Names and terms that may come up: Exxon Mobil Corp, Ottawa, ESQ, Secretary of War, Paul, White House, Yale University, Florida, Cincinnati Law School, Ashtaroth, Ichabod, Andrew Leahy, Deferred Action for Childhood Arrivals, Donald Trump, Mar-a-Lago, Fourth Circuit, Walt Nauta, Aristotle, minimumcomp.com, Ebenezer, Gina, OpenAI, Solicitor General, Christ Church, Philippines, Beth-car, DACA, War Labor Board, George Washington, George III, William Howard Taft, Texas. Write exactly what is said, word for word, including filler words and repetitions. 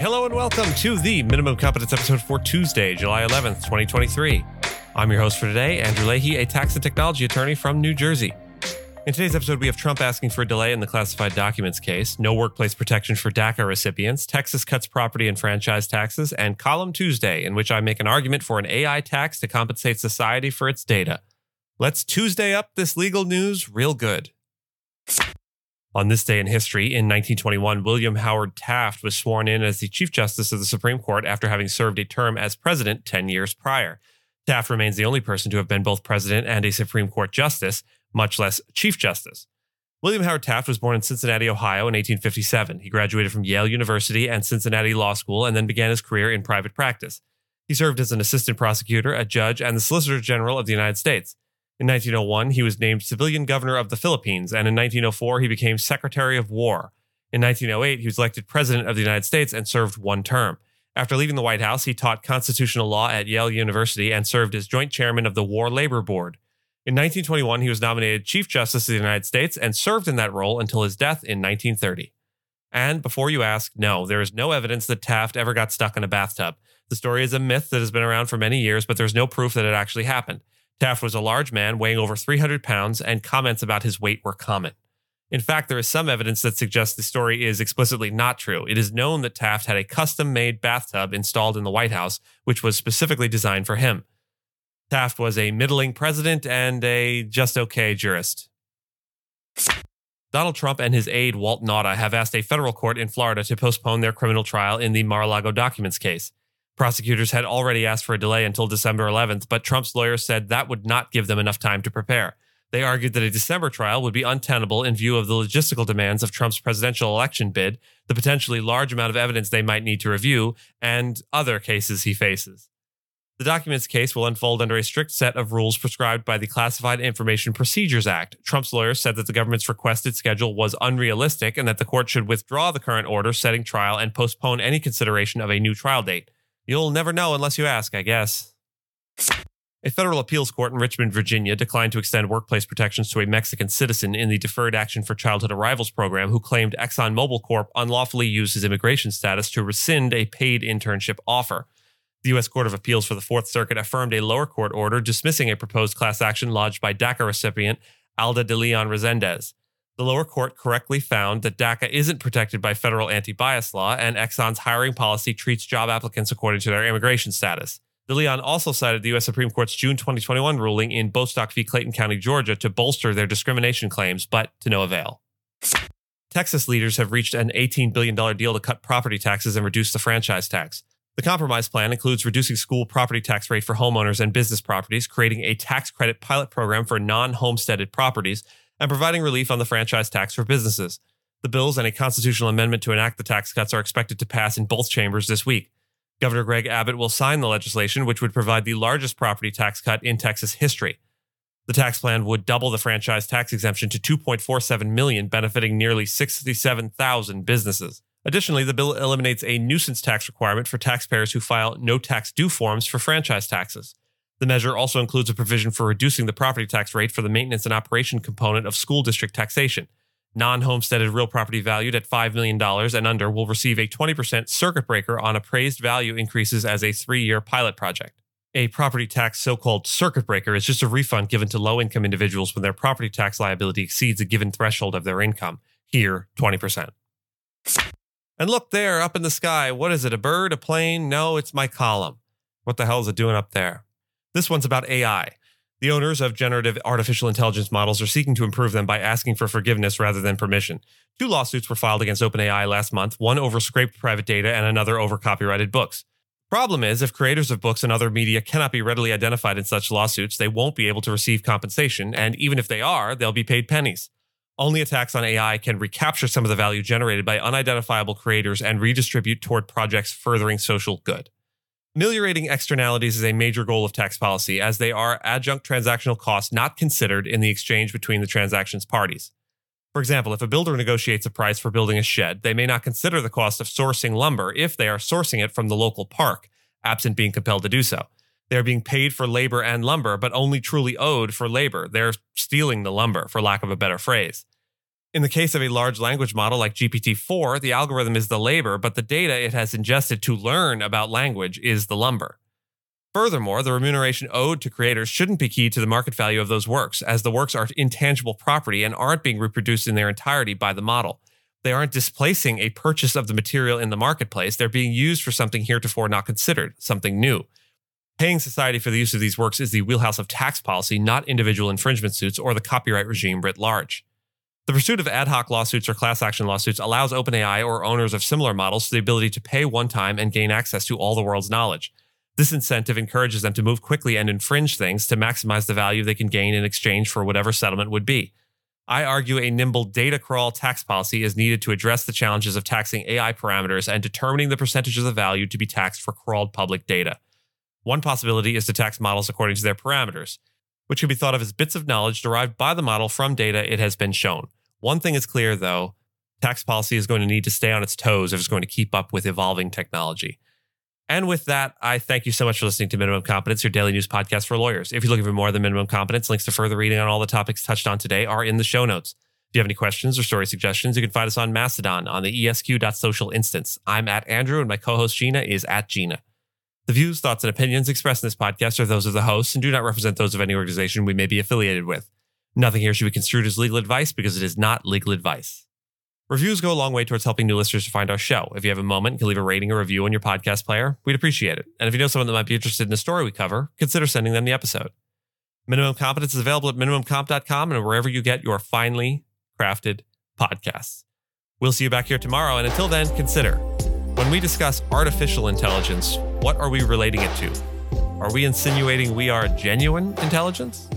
Hello and welcome to the Minimum Competence episode for Tuesday, July eleventh, twenty twenty-three. I'm your host for today, Andrew Leahy, a tax and technology attorney from New Jersey. In today's episode, we have Trump asking for a delay in the classified documents case, no workplace protection for DACA recipients, Texas cuts property and franchise taxes, and Column Tuesday, in which I make an argument for an A I tax to compensate society for its data. Let's Tuesday up this legal news real good. On this day in history, in nineteen twenty-one, William Howard Taft was sworn in as the Chief Justice of the Supreme Court after having served a term as president ten years prior. Taft remains the only person to have been both president and a Supreme Court justice, much less Chief Justice. William Howard Taft was born in Cincinnati, Ohio in eighteen fifty-seven. He graduated from Yale University and Cincinnati Law School and then began his career in private practice. He served as an assistant prosecutor, a judge, and the Solicitor General of the United States. In nineteen oh one, he was named civilian governor of the Philippines, and in nineteen oh four, he became Secretary of War. In nineteen oh eight, he was elected President of the United States and served one term. After leaving the White House, he taught constitutional law at Yale University and served as joint chairman of the War Labor Board. In nineteen twenty-one, he was nominated Chief Justice of the United States and served in that role until his death in nineteen thirty. And before you ask, no, there is no evidence that Taft ever got stuck in a bathtub. The story is a myth that has been around for many years, but there's no proof that it actually happened. Taft was a large man weighing over three hundred pounds, and comments about his weight were common. In fact, there is some evidence that suggests the story is explicitly not true. It is known that Taft had a custom-made bathtub installed in the White House, which was specifically designed for him. Taft was a middling president and a just-okay jurist. Donald Trump and his aide, Walt Nauta, have asked a federal court in Florida to postpone their criminal trial in the Mar-a-Lago documents case. Prosecutors had already asked for a delay until December eleventh, but Trump's lawyers said that would not give them enough time to prepare. They argued that a December trial would be untenable in view of the logistical demands of Trump's presidential election bid, the potentially large amount of evidence they might need to review, and other cases he faces. The documents case will unfold under a strict set of rules prescribed by the Classified Information Procedures Act. Trump's lawyers said that the government's requested schedule was unrealistic and that the court should withdraw the current order setting trial and postpone any consideration of a new trial date. You'll never know unless you ask, I guess. A federal appeals court in Richmond, Virginia declined to extend workplace protections to a Mexican citizen in the Deferred Action for Childhood Arrivals program who claimed Exxon Mobil Corp unlawfully used his immigration status to rescind a paid internship offer. The U S. Court of Appeals for the Fourth Circuit affirmed a lower court order dismissing a proposed class action lodged by DACA recipient Alda de Leon Resendez. The lower court correctly found that DACA isn't protected by federal anti-bias law, and Exxon's hiring policy treats job applicants according to their immigration status. De Leon also cited the U S. Supreme Court's June twenty twenty-one ruling in Bostock v. Clayton County, Georgia, to bolster their discrimination claims, but to no avail. Texas leaders have reached an eighteen billion dollars deal to cut property taxes and reduce the franchise tax. The compromise plan includes reducing school property tax rate for homeowners and business properties, creating a tax credit pilot program for non-homesteaded properties, and providing relief on the franchise tax for businesses. The bills and a constitutional amendment to enact the tax cuts are expected to pass in both chambers this week. Governor Greg Abbott will sign the legislation, which would provide the largest property tax cut in Texas history. The tax plan would double the franchise tax exemption to two point four seven million dollars, benefiting nearly sixty-seven thousand businesses. Additionally, the bill eliminates a nuisance tax requirement for taxpayers who file no tax due forms for franchise taxes. The measure also includes a provision for reducing the property tax rate for the maintenance and operation component of school district taxation. Non-homesteaded real property valued at five million dollars and under will receive a twenty percent circuit breaker on appraised value increases as a three-year pilot project. A property tax so-called circuit breaker is just a refund given to low-income individuals when their property tax liability exceeds a given threshold of their income. Here, twenty percent. And look there, up in the sky. What is it, a bird, a plane? No, it's my column. What the hell is it doing up there? This one's about A I. The owners of generative artificial intelligence models are seeking to improve them by asking for forgiveness rather than permission. Two lawsuits were filed against OpenAI last month, one over scraped private data and another over copyrighted books. Problem is, if creators of books and other media cannot be readily identified in such lawsuits, they won't be able to receive compensation, and even if they are, they'll be paid pennies. Only attacks on A I can recapture some of the value generated by unidentifiable creators and redistribute toward projects furthering social good. Ameliorating externalities is a major goal of tax policy, as they are adjunct transactional costs not considered in the exchange between the transaction's parties. For example, if a builder negotiates a price for building a shed, they may not consider the cost of sourcing lumber if they are sourcing it from the local park, absent being compelled to do so. They are being paid for labor and lumber, but only truly owed for labor. They're stealing the lumber, for lack of a better phrase. In the case of a large language model like G P T four, the algorithm is the labor, but the data it has ingested to learn about language is the lumber. Furthermore, the remuneration owed to creators shouldn't be keyed to the market value of those works, as the works are intangible property and aren't being reproduced in their entirety by the model. They aren't displacing a purchase of the material in the marketplace. They're being used for something heretofore not considered, something new. Paying society for the use of these works is the wheelhouse of tax policy, not individual infringement suits or the copyright regime writ large. The pursuit of ad hoc lawsuits or class action lawsuits allows OpenAI or owners of similar models the ability to pay one time and gain access to all the world's knowledge. This incentive encourages them to move quickly and infringe things to maximize the value they can gain in exchange for whatever settlement would be. I argue a nimble data crawl tax policy is needed to address the challenges of taxing A I parameters and determining the percentage of the value to be taxed for crawled public data. One possibility is to tax models according to their parameters, which can be thought of as bits of knowledge derived by the model from data it has been shown. One thing is clear, though, tax policy is going to need to stay on its toes if it's going to keep up with evolving technology. And with that, I thank you so much for listening to Minimum Competence, your daily news podcast for lawyers. If you're looking for more than Minimum Competence, links to further reading on all the topics touched on today are in the show notes. If you have any questions or story suggestions, you can find us on Mastodon on the E S Q dot social instance. I'm at Andrew, and my co-host Gina is at Gina. The views, thoughts, and opinions expressed in this podcast are those of the hosts and do not represent those of any organization we may be affiliated with. Nothing here should be construed as legal advice because it is not legal advice. Reviews go a long way towards helping new listeners to find our show. If you have a moment, you can leave a rating or review on your podcast player. We'd appreciate it. And if you know someone that might be interested in the story we cover, consider sending them the episode. Minimum Competence is available at minimum comp dot com and wherever you get your finely crafted podcasts. We'll see you back here tomorrow. And until then, consider, when we discuss artificial intelligence, what are we relating it to? Are we insinuating we are genuine intelligence?